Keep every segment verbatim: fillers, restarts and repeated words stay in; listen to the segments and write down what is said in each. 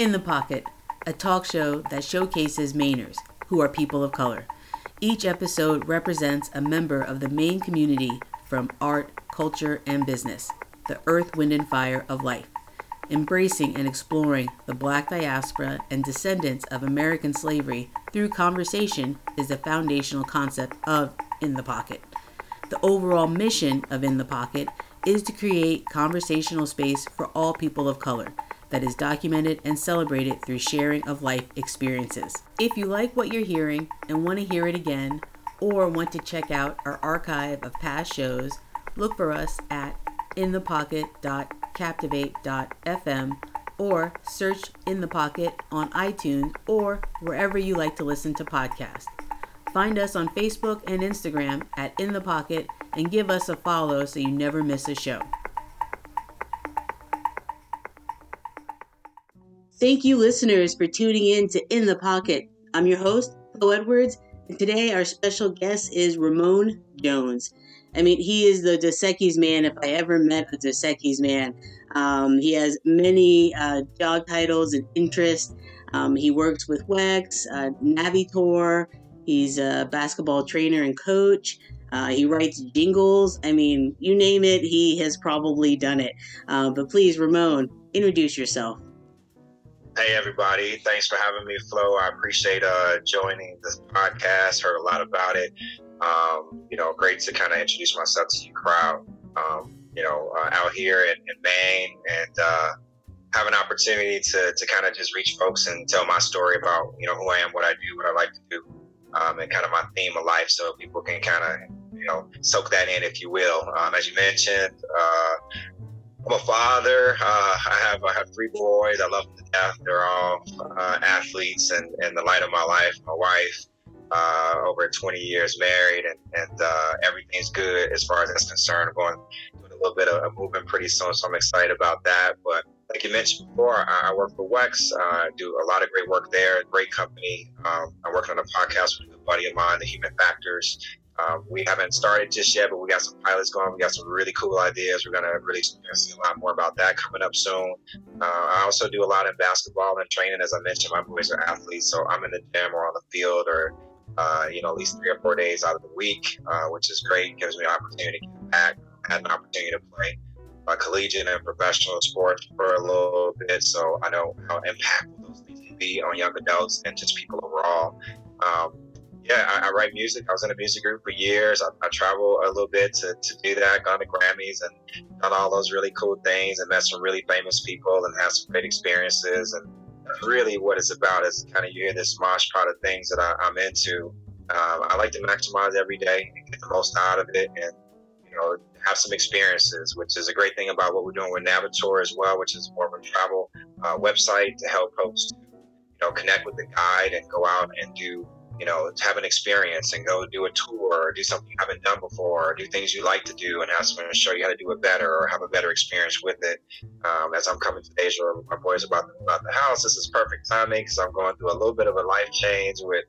In the Pocket, a talk show that showcases Mainers, who are people of color. Each episode represents a member of the Maine community from art, culture, and business, the earth, wind, and fire of life, embracing and exploring the Black diaspora and descendants of American slavery through conversation is the foundational concept of In the Pocket. The overall mission of In the Pocket is to create conversational space for all people of color that is documented and celebrated through sharing of life experiences. If you like what you're hearing and want to hear it again, or want to check out our archive of past shows, look for us at in the pocket dot captivate dot f m or search In the Pocket on iTunes or wherever you like to listen to podcasts. Find us on Facebook and Instagram at In the Pocket and give us a follow so you never miss a show. Thank you, listeners, for tuning in to In the Pocket. I'm your host, Poe Edwards, and today our special guest is Ramone Jones. I mean, he is the Dos Equis man, if I ever met a Dos Equis man. Um, he has many uh, job titles and interests. Um, he works with WEX, uh, Navitor. He's a basketball trainer and coach. Uh, he writes jingles. I mean, you name it, he has probably done it. Uh, but please, Ramone, introduce yourself. Hey, everybody. Thanks for having me, Flo. I appreciate uh, joining this podcast. Heard a lot about it. Um, you know, great to kind of introduce myself to your crowd, um, you know, uh, out here in, in Maine and uh, have an opportunity to, to kind of just reach folks and tell my story about, you know, who I am, what I do, what I like to do, um, and kind of my theme of life so people can kind of, you know, soak that in, if you will. Um, as you mentioned, uh, I'm a father. Uh, I have I have three boys. I love them to death. They're all uh, athletes and, and the light of my life, my wife. Uh, over twenty years married, and, and uh, everything's good as far as that's concerned. I'm going doing a little bit of, of moving pretty soon, so I'm excited about that. But like you mentioned before, I, I work for WEX. Uh, I do a lot of great work there, great company. Um, I'm working on a podcast with a good buddy of mine, The Human Factors. Um, we haven't started just yet, but we got some pilots going. We got some really cool ideas. We're going to really see a lot more about that coming up soon. Uh, I also do a lot in basketball and training. As I mentioned, my boys are athletes, so I'm in the gym or on the field or Uh, you know, at least three or four days out of the week, uh, which is great. Gives me an opportunity to get back. I had an opportunity to play uh, collegiate and professional sports for a little bit, so I know how impactful those things can be on young adults and just people overall. Um, yeah, I, I write music. I was in a music group for years. I, I travel a little bit to, to do that. Gone to Grammys and done all those really cool things and met some really famous people and had some great experiences. And really what it's about is kind of you hear this mosh pot of things that I, I'm into. Um, I like to maximize every day and get the most out of it and, you know, have some experiences, which is a great thing about what we're doing with Navitor as well, which is more of a travel uh, website to help folks, you know, connect with the guide and go out and do, you know, have an experience and go do a tour or do something you haven't done before or do things you like to do and have someone to show you how to do it better or have a better experience with it. Um, as I'm coming to Asia, my boys about to move out the house. This is perfect timing because I'm going through a little bit of a life change with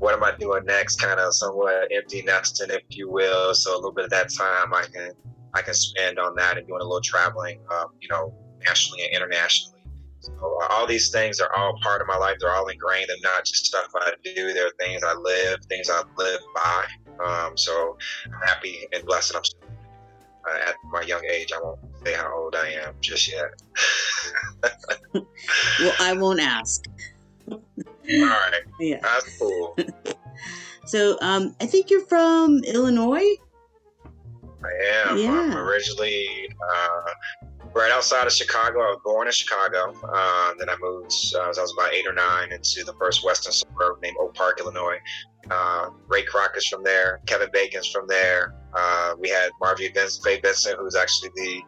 what am I doing next, kind of somewhat empty nesting, if you will. So a little bit of that time I can I can spend on that and doing a little traveling, um, you know, nationally and internationally. So uh, all these things are all part of my life. They're all ingrained. They're not just stuff I do. They're things I live, things I live by. Um, so I'm happy and blessed. I'm still uh, at my young age. I won't say how old I am just yet. Well, I won't ask. All right. Yeah. That's cool. So um, I think you're from Illinois. I am. Yeah. I'm originally... Uh, Right outside of Chicago. I was born in Chicago. Uh, then I moved, uh, as I was about eight or nine, into the first Western suburb named Oak Park, Illinois. Uh, Ray Crockett's from there. Kevin Bacon's from there. Uh, we had Marjorie Vince, Faye Vincent, who's actually the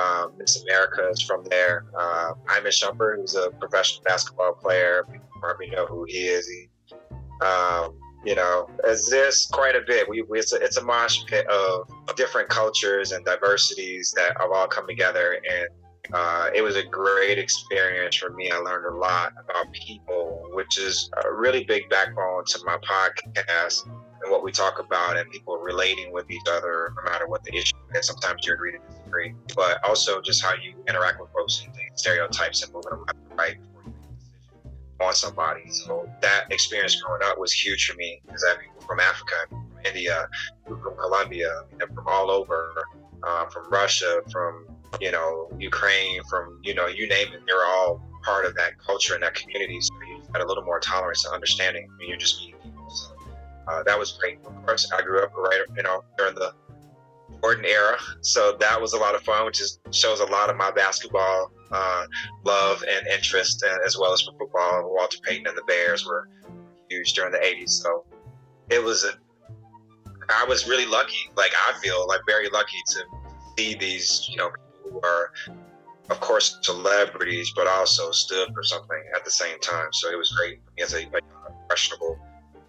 um, Miss America, is from there. Uh, Iman Shumpert, who's a professional basketball player. You probably know who he is. He, um, you know, exists quite a bit. We, we it's, a, it's a mosh pit of different cultures and diversities that have all come together. And uh, it was a great experience for me. I learned a lot about people, which is a really big backbone to my podcast and what we talk about and people relating with each other, no matter what the issue is. Sometimes you agree to disagree, but also just how you interact with folks and stereotypes and moving them right before you make on somebody. So that experience growing up was huge for me, because I mean, from Africa, from India, from Colombia, from all over, uh, from Russia, from, you know, Ukraine, from, you know, you name it, they're all part of that culture and that community. So you had a little more tolerance and understanding when you're just meeting people. So uh, that was great. Of course, I grew up right, you know, during the Jordan era, so that was a lot of fun, which is, shows a lot of my basketball uh, love and interest, as well as for football. Walter Payton and the Bears were huge during the eighties, so it was a, I was really lucky, like I feel like very lucky to see these, you know, people who are, of course, celebrities, but also stood for something at the same time. So it was great for me as a, a questionable,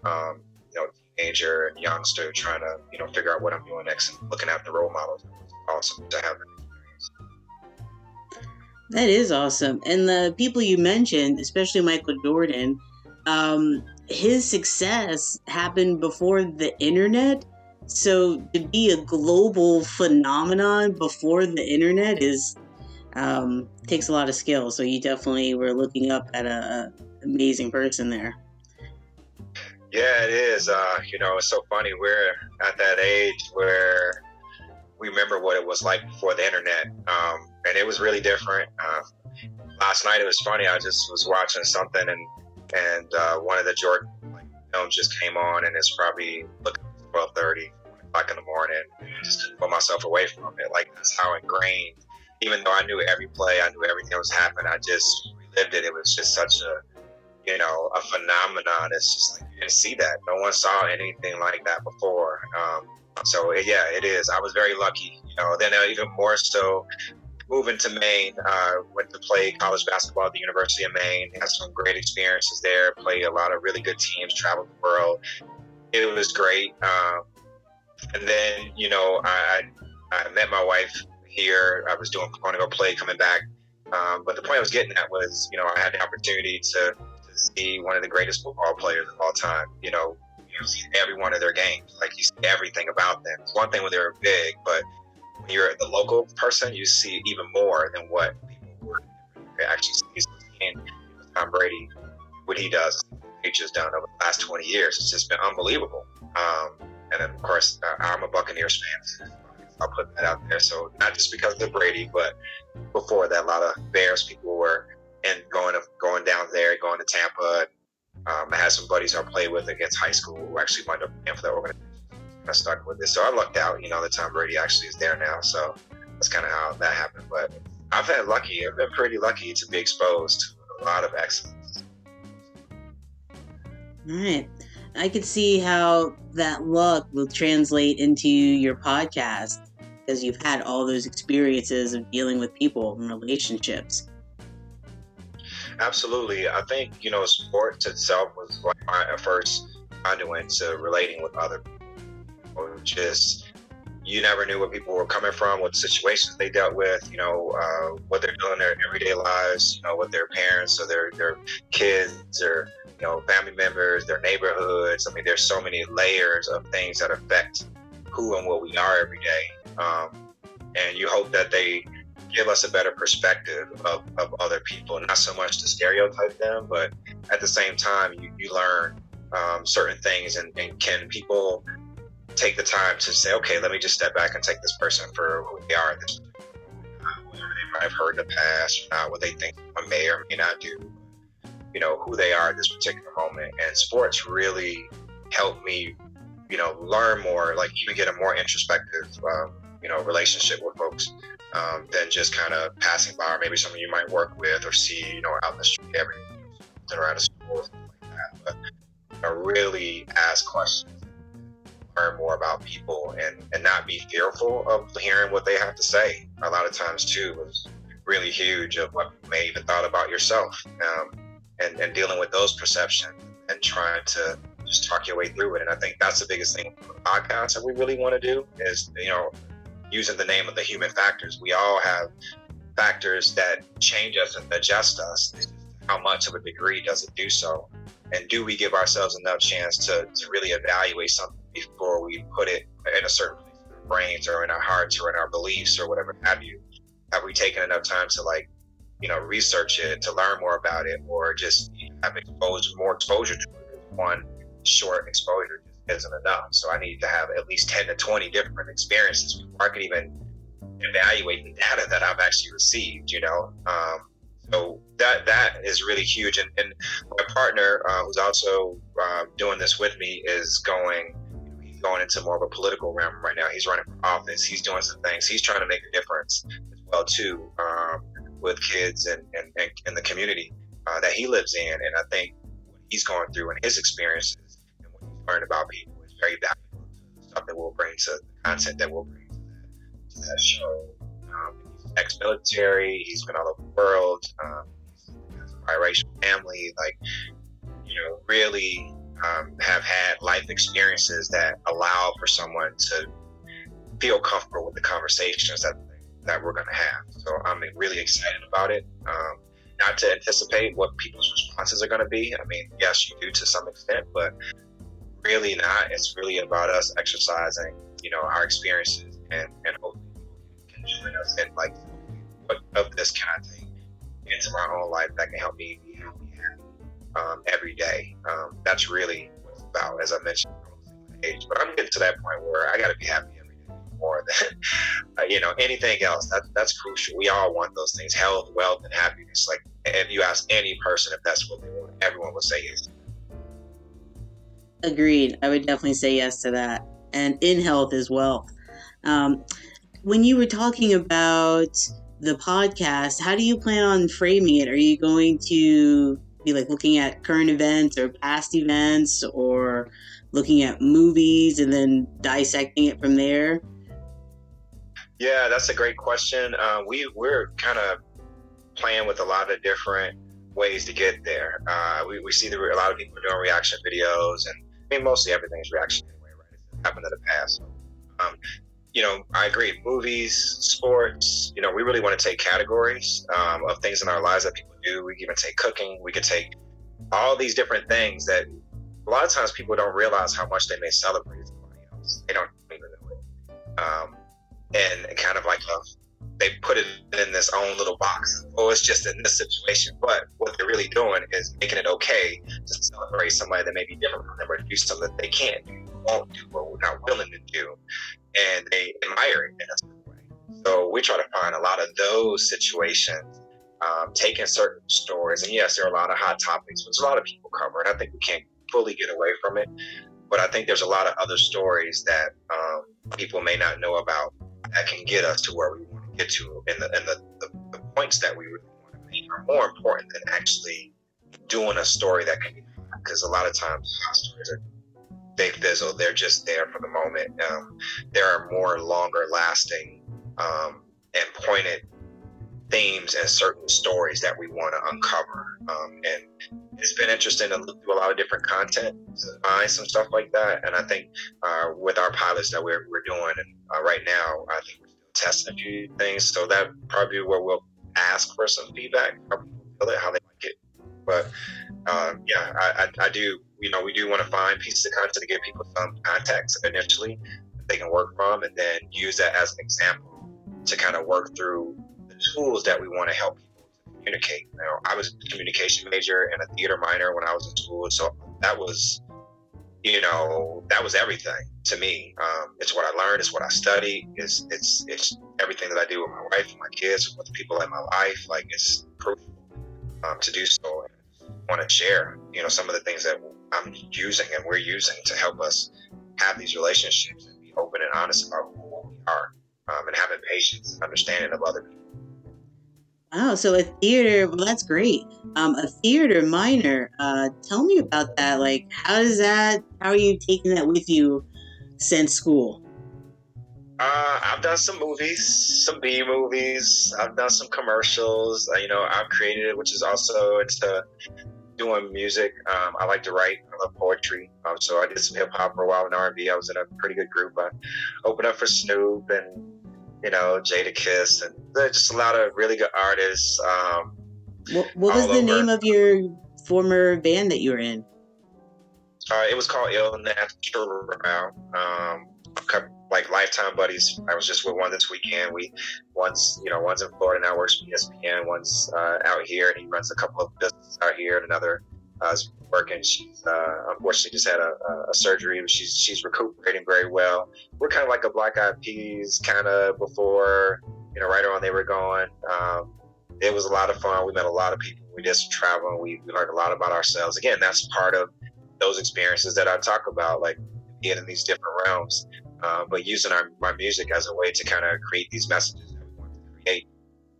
um, you know, teenager and youngster trying to, you know, figure out what I'm doing next and looking after role models. It was awesome to have that experience. That is awesome. And the people you mentioned, especially Michael Jordan, um, his success happened before the internet. So to be a global phenomenon before the internet is um, takes a lot of skill. So you definitely were looking up at a, a amazing person there. Yeah, it is. Uh, you know, it's so funny. We're at that age where we remember what it was like before the internet. Um, and it was really different. Uh, last night, it was funny. I just was watching something and, and, uh, one of the Jordan films just came on, and it's probably looking at twelve thirty, one o'clock in the morning. I just couldn't put myself away from it. Like, that's how ingrained, even though I knew every play, I knew everything that was happening, I just relived it. It was just such a, you know, a phenomenon. It's just like, you didn't see that. No one saw anything like that before. Um, so it, yeah, it is. I was very lucky, you know, then uh, even more so moving to Maine, uh, went to play college basketball at the University of Maine, had some great experiences there, played a lot of really good teams, traveled the world. It was great. Um, and then, you know, I, I met my wife here. I was doing going to go play, coming back. Um, but the point I was getting at was, you know, I had the opportunity to, to see one of the greatest football players of all time. You know, you see every one of their games, like you see everything about them. It's one thing when they were big, but when you're the local person, you see even more than what people were actually seeing. Tom Brady, what he does, he's just done over the last twenty years. It's just been unbelievable. Um, and then, of course, I'm a Buccaneers fan. I'll put that out there. So not just because of Brady, but before that, a lot of Bears people were and going to, going down there, going to Tampa. Um, I had some buddies I played with against high school who actually wound up playing for that organization. I stuck with it, so I lucked out, you know, that Tom Brady actually is there now, so that's kind of how that happened. But I've had lucky, I've been pretty lucky to be exposed to a lot of excellence. All right. I could see how that luck will translate into your podcast, because you've had all those experiences of dealing with people and relationships. Absolutely. I think, you know, sports itself was like my first conduit to relating with other people. Or just, you never knew where people were coming from, what situations they dealt with, you know, uh, what they're doing in their everyday lives, you know, with their parents or their, their kids or, you know, family members, their neighborhoods. I mean, there's so many layers of things that affect who and what we are every day. Um, and you hope that they give us a better perspective of, of other people, not so much to stereotype them, but at the same time, you, you learn um, certain things and, and can people take the time to say, okay, let me just step back and take this person for who they are, this whatever they might have heard in the past, not what they think I may or may not do, you know, who they are at this particular moment. And sports really helped me, you know, learn more, like even get a more introspective, um, you know, relationship with folks um, than just kind of passing by, or maybe someone you might work with or see, you know, out in the street, every day or out of school, something like that. But you know, really ask questions, learn more about people, and, and not be fearful of hearing what they have to say. A lot of times too was really huge of what you may even thought about yourself, um, and, and dealing with those perceptions and trying to just talk your way through it. And I think that's the biggest thing with the podcast that we really want to do is, you know, using the name of the human factors. We all have factors that change us and adjust us. It's just how much of a degree does it do so? And do we give ourselves enough chance to, to really evaluate something before we put it in a certain place in our brains or in our hearts or in our beliefs or whatever have you? Have we taken enough time to, like, you know, research it, to learn more about it, or just, you know, have exposure, more exposure to it. One short exposure just isn't enough. So I need to have at least ten to twenty different experiences before I can even evaluate the data that I've actually received, you know? Um, so that that is really huge. And, and my partner, uh, who's also uh, doing this with me, is going, he's going into more of a political realm right now. He's running for office. He's doing some things. He's trying to make a difference as well, too, um, with kids and, and, and, and the community uh, that he lives in. And I think what he's going through and his experiences and what he's learned about people is very valuable to the stuff that we'll bring to the content that we'll bring to that show. Um, he's ex-military. He's been all over the world. Um, he's a biracial family. Like, you know, really um, have had life experiences that allow for someone to feel comfortable with the conversations that that we're going to have. So I'm really excited about it. Um, not to anticipate what people's responses are going to be. I mean, yes, you do to some extent, but really not. It's really about us exercising, you know, our experiences and, and hopefully can join us in like what of this kind of thing into my own life that can help me be happy um, every day. Um, that's really what it's about. As I mentioned, age, but I'm getting to that point where I got to be happy every day more than uh, you know anything else. That that's crucial. We all want those things: health, wealth, and happiness. Like if you ask any person if that's what they want, everyone will say yes. Agreed. I would definitely say yes to that. And in health as well. Um, when you were talking about the podcast, how do you plan on framing it? Are you going to be like looking at current events or past events or looking at movies and then dissecting it from there? Yeah, that's a great question. Uh, we, we're kind of playing with a lot of different ways to get there. Uh, we, we see that a lot of people are doing reaction videos, and I mean, mostly everything's reaction anyway, right? It's happened in the past. Um, you know, I agree. Movies, sports, you know, we really want to take categories um, of things in our lives that people do. We can even take cooking. We can take all these different things that a lot of times people don't realize how much they may celebrate somebody else. They don't even know it. Um, and kind of like a, they put it in this own little box. Oh, it's just in this situation. But what they're really doing is making it okay to celebrate somebody that may be different from them or do something that they can't do, won't do, or not willing to do. And they admire it in a certain way. So we try to find a lot of those situations, um, taking certain stories. And yes, there are a lot of hot topics, which a lot of people cover. And I think we can't fully get away from it. But I think there's a lot of other stories that um, people may not know about that can get us to where we want to get to. And the, and the, the, the points that we really want to make are more important than actually doing a story that can be done. Because a lot of times hot stories are they fizzle. They're just there for the moment. Um, there are more longer lasting um, and pointed themes and certain stories that we want to uncover. Um, and it's been interesting to look through a lot of different content to find some stuff like that. And I think uh, with our pilots that we're, we're doing and uh, right now, I think we're still testing a few things. So that probably where we'll ask for some feedback, how people feel it, how they like it. But um, yeah, I, I, I do. You know, we do want to find pieces of content to give people some context initially that they can work from, and then use that as an example to kind of work through the tools that we want to help people to communicate. You know, I was a communication major and a theater minor when I was in school, so that was, you know, that was everything to me. Um, it's what I learned, it's what I studied, it's it's it's everything that I do with my wife, and my kids, with the people in my life. Like it's crucial um, to do so. Want to share, you know, some of the things that I'm using and we're using to help us have these relationships and be open and honest about who we are, um, and having patience and understanding of other people. Wow, so a theater, well, that's great. Um, a theater minor, uh, tell me about that. Like, how does that, how are you taking that with you since school? Uh, I've done some movies, some B movies. I've done some commercials. Uh, you know, I've created it, which is also into doing music. Um, I like to write. I love poetry. Um, so I did some hip hop for a while in R and B. I was in a pretty good group. I opened up for Snoop and, you know, Jada Kiss and just a lot of really good artists. Um, what, what was the over. name of your former band that you were in? Uh, it was called Ill Natural. Um, like lifetime buddies. I was just with one this weekend. We one's, you know, one's in Florida now works for E S P N, one's uh, out here, and he runs a couple of businesses out here, and another uh, is working. She's uh, unfortunately just had a, a surgery, and she's she's recuperating very well. We're kind of like a Black Eyed Peas, kind of before, you know, right on they were going. Um, it was a lot of fun. We met a lot of people. We did some traveling. We, we learned a lot about ourselves. Again, that's part of those experiences that I talk about, like getting in these different realms, uh, but using our my music as a way to kind of create these messages that we want to create.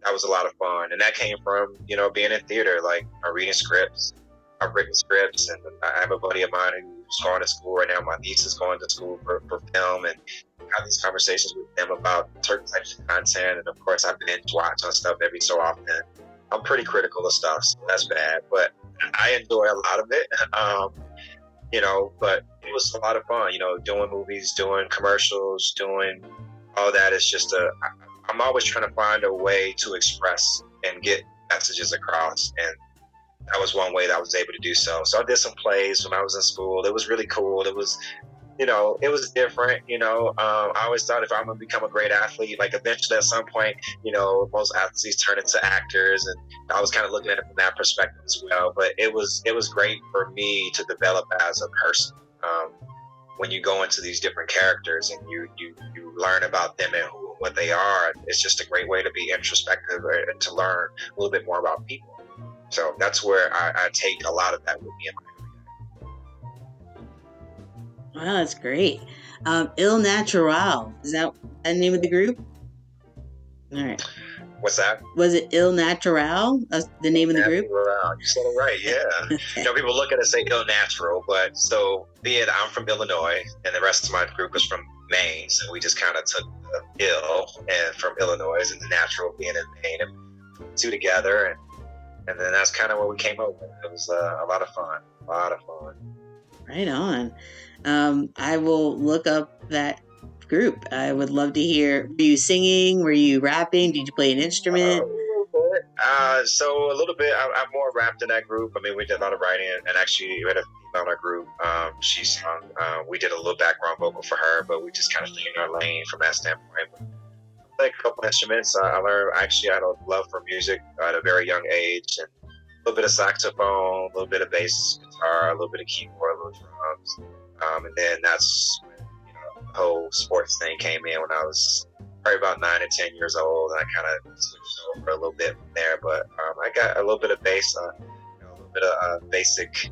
That was a lot of fun, and that came from, you know, being in theater. Like, I'm reading scripts, I've written scripts, and I have a buddy of mine who's going to school right now. My niece is going to school for, for film, and have these conversations with them about certain types of content. And of course, I binge watch on stuff every so often. I'm pretty critical of stuff, so that's bad, but I enjoy a lot of it. Um, you know, but it was a lot of fun, you know, doing movies, doing commercials, doing all that. It's just a, I'm always trying to find a way to express and get messages across. And that was one way that I was able to do so. So I did some plays when I was in school. It was really cool. It was, you know, it was different, you know. Um, I always thought if I'm going to become a great athlete, like eventually at some point, you know, most athletes turn into actors, and I was kind of looking at it from that perspective as well. But it was it was great for me to develop as a person. Um, when you go into these different characters and you, you, you learn about them and who, what they are, it's just a great way to be introspective and to learn a little bit more about people. So that's where I, I take a lot of that with me in my Wow, that's great. Um, Ill Natural. Is that the name of the group? All right. What's that? Was it Ill Natural? That's the name of the group? Natural. You said it right, yeah. You know, people look at it and say Ill Natural, but so be it, I'm from Illinois, and the rest of my group is from Maine, so we just kind of took the Ill and from Illinois and the natural being in Maine and put the two together, and and then that's kind of what we came up with. It was uh, a lot of fun, a lot of fun. Right on. Um, I will look up that group. I would love to hear. Were you singing? Were you rapping? Did you play an instrument? Uh, uh, so a little bit. I, I'm more rapped in that group. I mean, we did a lot of writing, and actually we had a female in our group. Um, she sung. Uh, we did a little background vocal for her, but we just kind of stayed in our lane from that standpoint. But I played a couple instruments. I, I learned, actually, I had a love for music at a very young age, and a little bit of saxophone, a little bit of bass guitar, a little bit of keyboard, a little drums. Um, and then that's when, you know, the whole sports thing came in when I was probably about nine or ten years old, and I kind of switched over a little bit from there. But um, I got a little bit of bass, uh, you know, a little bit of uh, basic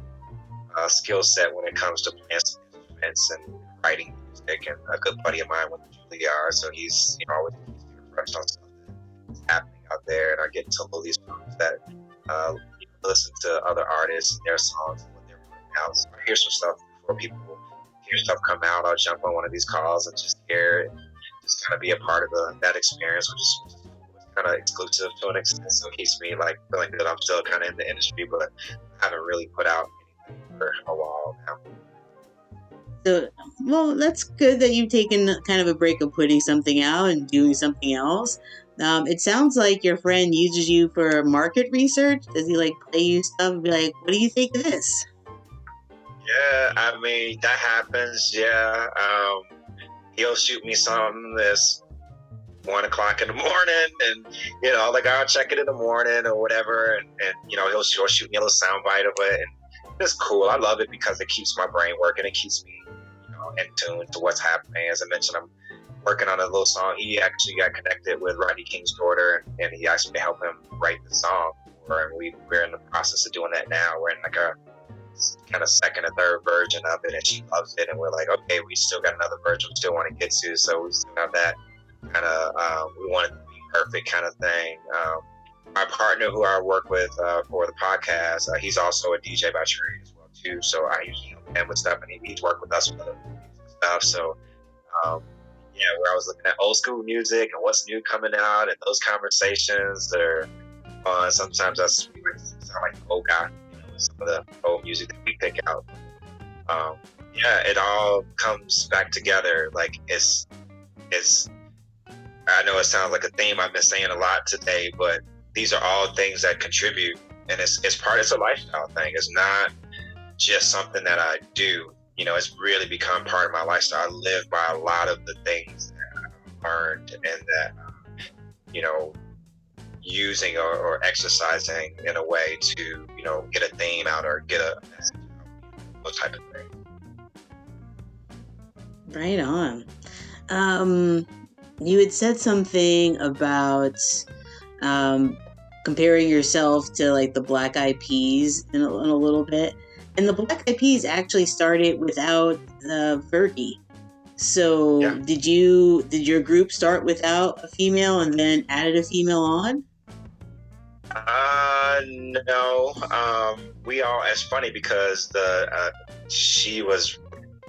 uh, skill set when it comes to playing instruments and writing music. And a good buddy of mine went to Juilliard, so he's, you know, always refreshed on stuff that's happening out there, and I get to all these groups that uh, you know, listen to other artists and their songs and what they're putting out. So I hear some stuff before people hear stuff come out. I'll jump on one of these calls and just hear it, and just kind of be a part of the that experience, which is, which is kind of exclusive to an extent. So it keeps me like feeling good. I'm still kind of in the industry, but I haven't really put out anything for a while now. So, well, that's good that you've taken kind of a break of putting something out and doing something else. Um, it sounds like your friend uses you for market research. Does he like play you stuff and be like, "What do you think of this?" Yeah, I mean, that happens, yeah. Um, he'll shoot me something that's one o'clock in the morning, and, you know, like, I'll check it in the morning or whatever, and, and you know, he'll, he'll shoot me a little soundbite of it, and it's cool. I love it because it keeps my brain working. It keeps me, you know, in tune to what's happening. As I mentioned, I'm working on a little song. He actually got connected with Rodney King's daughter, and he asked me to help him write the song, and we, we're in the process of doing that now. We're in, like, a kind of second or third version of it, and she loves it, and we're like, okay, we still got another version we still want to get to, so we still have that kind of um we want it to be perfect kind of thing. Um my partner who I work with uh for the podcast, uh, he's also a D J by trade as well too, so I usually help him with stuff, and he, he's worked with us with other stuff. So um yeah, where I was looking at old school music and what's new coming out, and those conversations are uh sometimes that's we sound like old guy, some of the old music that we pick out. Um, yeah, it all comes back together. Like, it's, it's, I know it sounds like a theme I've been saying a lot today, but these are all things that contribute, and it's, it's part, it's a lifestyle thing. It's not just something that I do, you know, it's really become part of my lifestyle. I live by a lot of the things that I've learned and that, you know, using or, or exercising in a way to, you know, get a theme out or get a message out, what type of thing. Right on. Um, you had said something about um, comparing yourself to like the Black Eyed Peas in a, in a little bit. And the Black Eyed Peas actually started without uh, Fergie. So yeah. did you did your group start without a female and then added a female on? Uh, no. Um, we all. It's funny because the uh, she was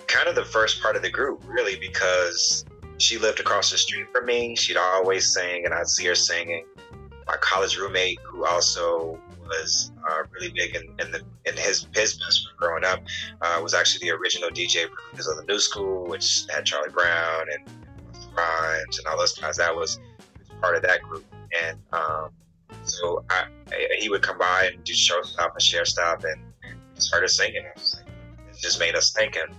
kind of the first part of the group, really, because she lived across the street from me. She'd always sing, and I'd see her singing. My college roommate, who also was uh, really big in, in the in his his best friend growing up, uh, was actually the original D J for Because of the New School, which had Charlie Brown and Rhymes and all those guys. That was, was part of that group, and um, so I, I, he would come by and do show stuff and share stuff, and started singing. I was like, it just made us think. And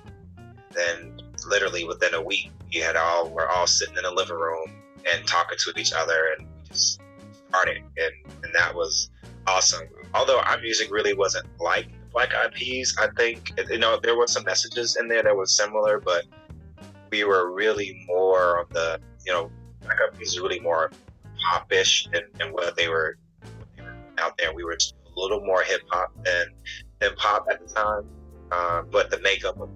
then, literally within a week, we had all we're all sitting in a living room and talking to each other, and we just started, and and that was awesome. Although our music really wasn't like Black Eyed Peas, I think, you know, there were some messages in there that were similar, but we were really more of the, you know, Black Eyed Peas was really more pop-ish and, and what they were out there. We were just a little more hip-hop than, than pop at the time, uh, but the makeup of,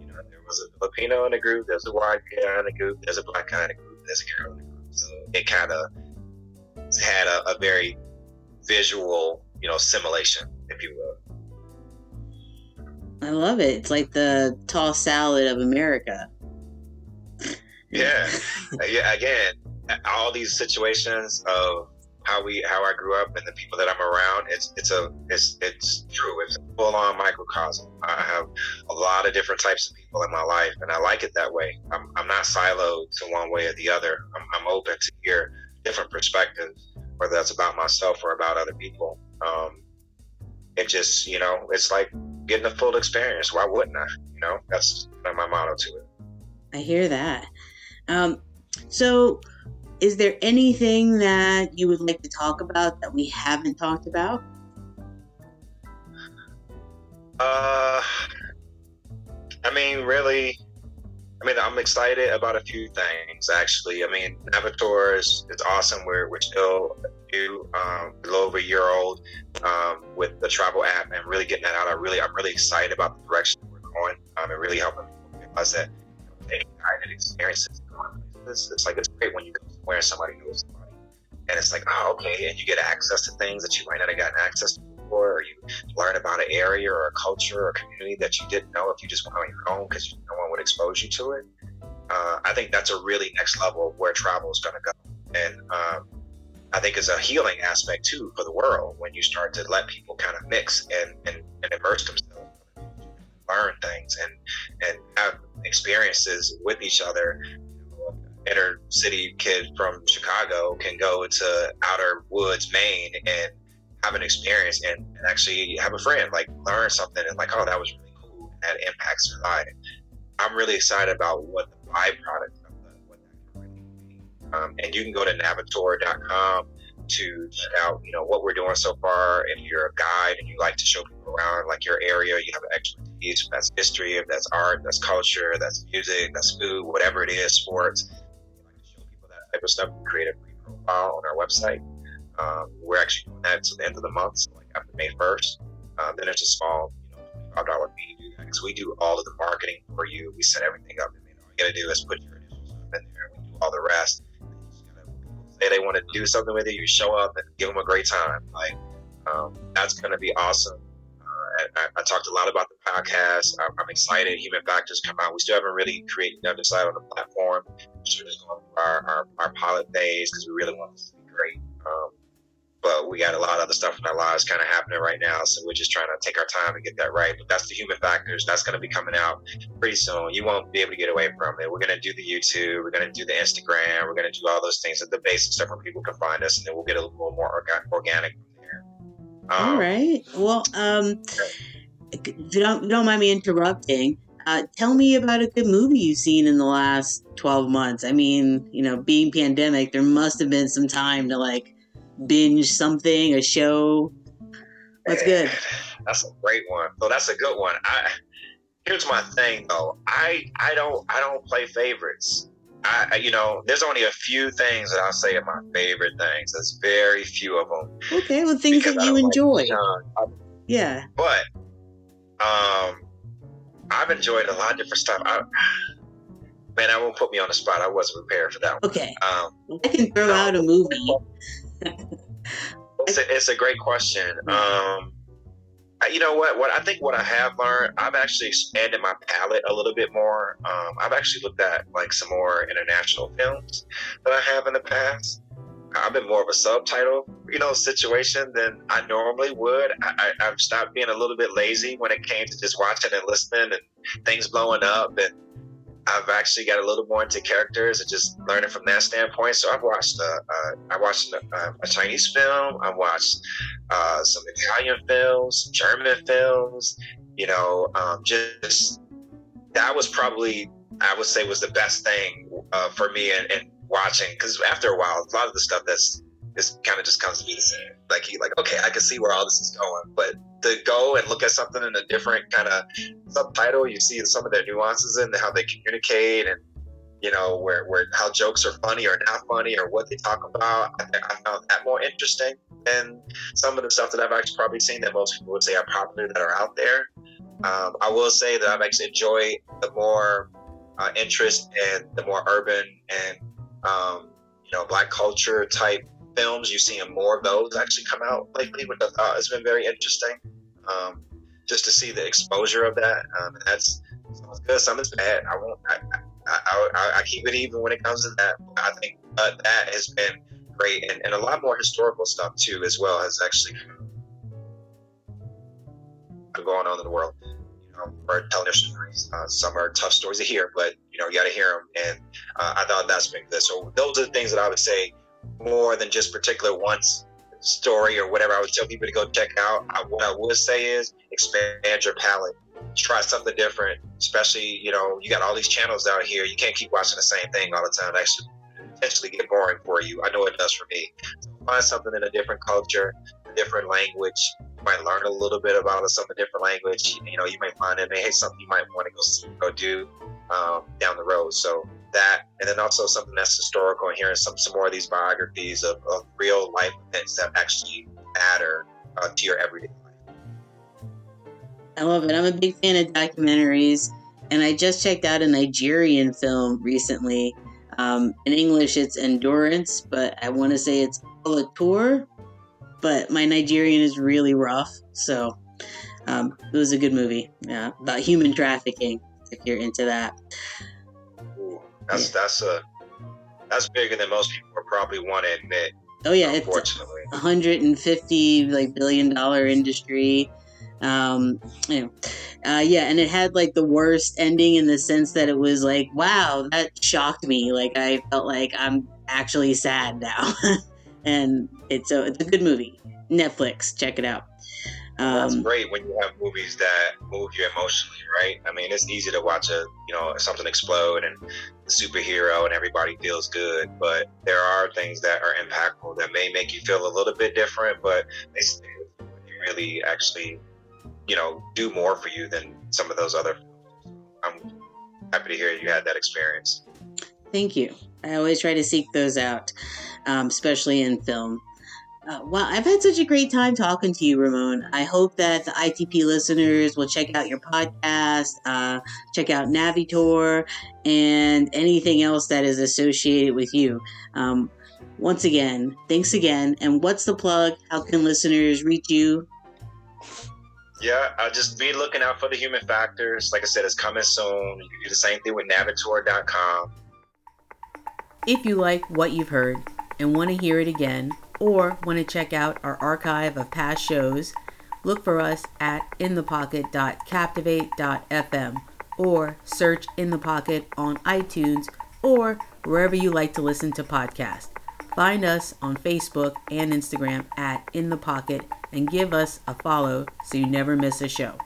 you know, there was a Filipino in the group, there's a white guy in the group, there's a black guy in the group, there's a girl in the group, so it kind of had a, a very visual, you know, simulation, if you will. I love it. It's like the tossed salad of America. Yeah. Yeah. Again, all these situations of how we, how I grew up and the people that I'm around, it's, it's a, it's, it's true. It's a full on microcosm. I have a lot of different types of people in my life, and I like it that way. I'm, I'm not siloed to one way or the other. I'm, I'm open to hear different perspectives, whether that's about myself or about other people. Um, it just, you know, it's like getting a full experience. Why wouldn't I? You know, that's kind of my motto to it. I hear that. Um, so is there anything that you would like to talk about that we haven't talked about? Uh, I mean, really, I mean, I'm excited about a few things, actually. I mean, Navitor is, is awesome. We're, we're still new, um, a little over a year old um, with the travel app and really getting that out. I really, I'm really excited about the direction we're going um, and really helping people realize that they kind of experiences going places. It's like, it's great when you go somewhere and somebody knows somebody. And it's like, oh, okay, and you get access to things that you might not have gotten access to before, or you learn about an area or a culture or a community that you didn't know if you just went on your own because no one would expose you to it. Uh, I think that's a really next level of where travel is going to go. And um, I think it's a healing aspect too for the world when you start to let people kind of mix and, and, and immerse themselves, learn things and, and have experiences with each other. Inner city kid from Chicago can go into outer woods, Maine, and have an experience and actually have a friend, like learn something and like, oh, that was really cool. And that impacts their life. I'm really excited about what the byproduct of the, what that can really be. Um, and you can go to navitor dot com to check out, you know, what we're doing so far. If you're a guide and you like to show people around like your area, you have an expertise, if that's history, if that's art, if that's culture, if that's music, if that's food, whatever it is, sports. You like to show people that type of stuff. We create a free profile on our website. Um, we're actually doing that to the end of the month, so like after May first. Um, then there's a small, you know, twenty-five dollars fee to do that because we do all of the marketing for you. We set everything up, and you know, all you gotta do is put your initial stuff in there. We do all the rest. And you just gotta say they want to do something with you. You show up and give them a great time. Like um, that's gonna be awesome. Uh, I, I talked a lot about the podcast. I'm, I'm excited. Human Factors come out. We still haven't really created another side on the platform. We're just going through our, our, our pilot phase because we really want this to be great. Um, But we got a lot of other stuff in our lives kind of happening right now. So we're just trying to take our time and get that right. But that's the Human Factors. That's going to be coming out pretty soon. You won't be able to get away from it. We're going to do the YouTube. We're going to do the Instagram. We're going to do all those things at the basic stuff where people can find us. And then we'll get a little more orga- organic from there. Um, all right. Well, um, okay. if you don't, don't mind me interrupting, uh, tell me about a good movie you've seen in the last twelve months. I mean, you know, being pandemic, there must have been some time to like binge something, a show? What's yeah, good? That's a great one. So that's a good one. I here's my thing though. I I don't I don't play favorites. I, you know, there's only a few things that I'll say are my favorite things. There's very few of them. Okay, well, things that you enjoy. Like, yeah. But um, I've enjoyed a lot of different stuff. I, man, I won't put me on the spot. I wasn't prepared for that one. Okay. Um, I can throw no, out a movie. it's, a, it's a great question. Um, I, you know what? What I think what I have learned, I've actually expanded my palette a little bit more. Um, I've actually looked at like some more international films that I have in the past. I've been more of a subtitle, you know, situation than I normally would. I, I, I've stopped being a little bit lazy when it came to just watching and listening and things blowing up. And I've actually got a little more into characters and just learning from that standpoint. So I've watched, uh, uh, I watched uh, a Chinese film. I watched uh, some Italian films, German films, you know, um, just that was probably, I would say was the best thing uh, for me and, and watching. Cause after a while, a lot of the stuff that's, this kind of just comes to me the same. Like he like, okay, I can see where all this is going, but to go and look at something in a different kind of subtitle, you see some of their nuances and how they communicate, and you know where where how jokes are funny or not funny or what they talk about. I, I found that more interesting than some of the stuff that I've actually probably seen that most people would say are popular that are out there. Um, I will say that I've actually enjoyed the more uh, interest in the more urban and um, you know Black culture type films. You've seen more of those actually come out lately, which I thought has been very interesting. Um, just to see the exposure of that. Um, and that's some's good, some's bad. I won't. I I, I I keep it even when it comes to that. I think uh, that has been great, and, and a lot more historical stuff too, as well as actually going on in the world. You know, we're telling their stories. Uh, some are tough stories to hear, but you know, you got to hear them. And uh, I thought that's been good. So those are the things that I would say. More than just particular one story or whatever, I would tell people to go check out. I, what I would say is expand your palette, try something different. Especially, you know, you got all these channels out here. You can't keep watching the same thing all the time. That should potentially get boring for you. I know it does for me. So find something in a different culture, a different language. You might learn a little bit about some different language. You know, you might find it may hey, something you might want to go see, go do um, down the road. So. That and then also something that's historical and hearing some some more of these biographies of, of real life events that actually matter uh, to your everyday life. I love it. I'm a big fan of documentaries, and I just checked out a Nigerian film recently. Um, in English, it's Endurance, but I want to say it's a tour. But my Nigerian is really rough, so um, it was a good movie yeah, about human trafficking. If you're into that. That's yeah. that's a that's bigger than most people would probably want to admit. Oh yeah, unfortunately. It's a hundred and fifty like billion dollar industry. Um, anyway. uh, yeah, and it had like the worst ending in the sense that it was like, wow, that shocked me. Like I felt like I'm actually sad now, and it's a it's a good movie. Netflix, check it out. Um, well, that's great when you have movies that move you emotionally, right? I mean, it's easy to watch a, you know, something explode and the superhero and everybody feels good, but there are things that are impactful that may make you feel a little bit different, but they, they really actually, you know, do more for you than some of those other. I'm happy to hear you had that experience. Thank you. I always try to seek those out, um, especially in film. Uh, wow, I've had such a great time talking to you, Ramone. I hope that the I T P listeners will check out your podcast, uh, check out Navitor, and anything else that is associated with you. Um, once again, thanks again. And what's the plug? How can listeners reach you? Yeah, I'll just be looking out for The Human Factors. Like I said, it's coming soon. You can do the same thing with Navitor dot com. If you like what you've heard and want to hear it again, or want to check out our archive of past shows, look for us at in the pocket dot captivate dot f m or search In The Pocket on iTunes or wherever you like to listen to podcasts. Find us on Facebook and Instagram at In The Pocket and give us a follow so you never miss a show.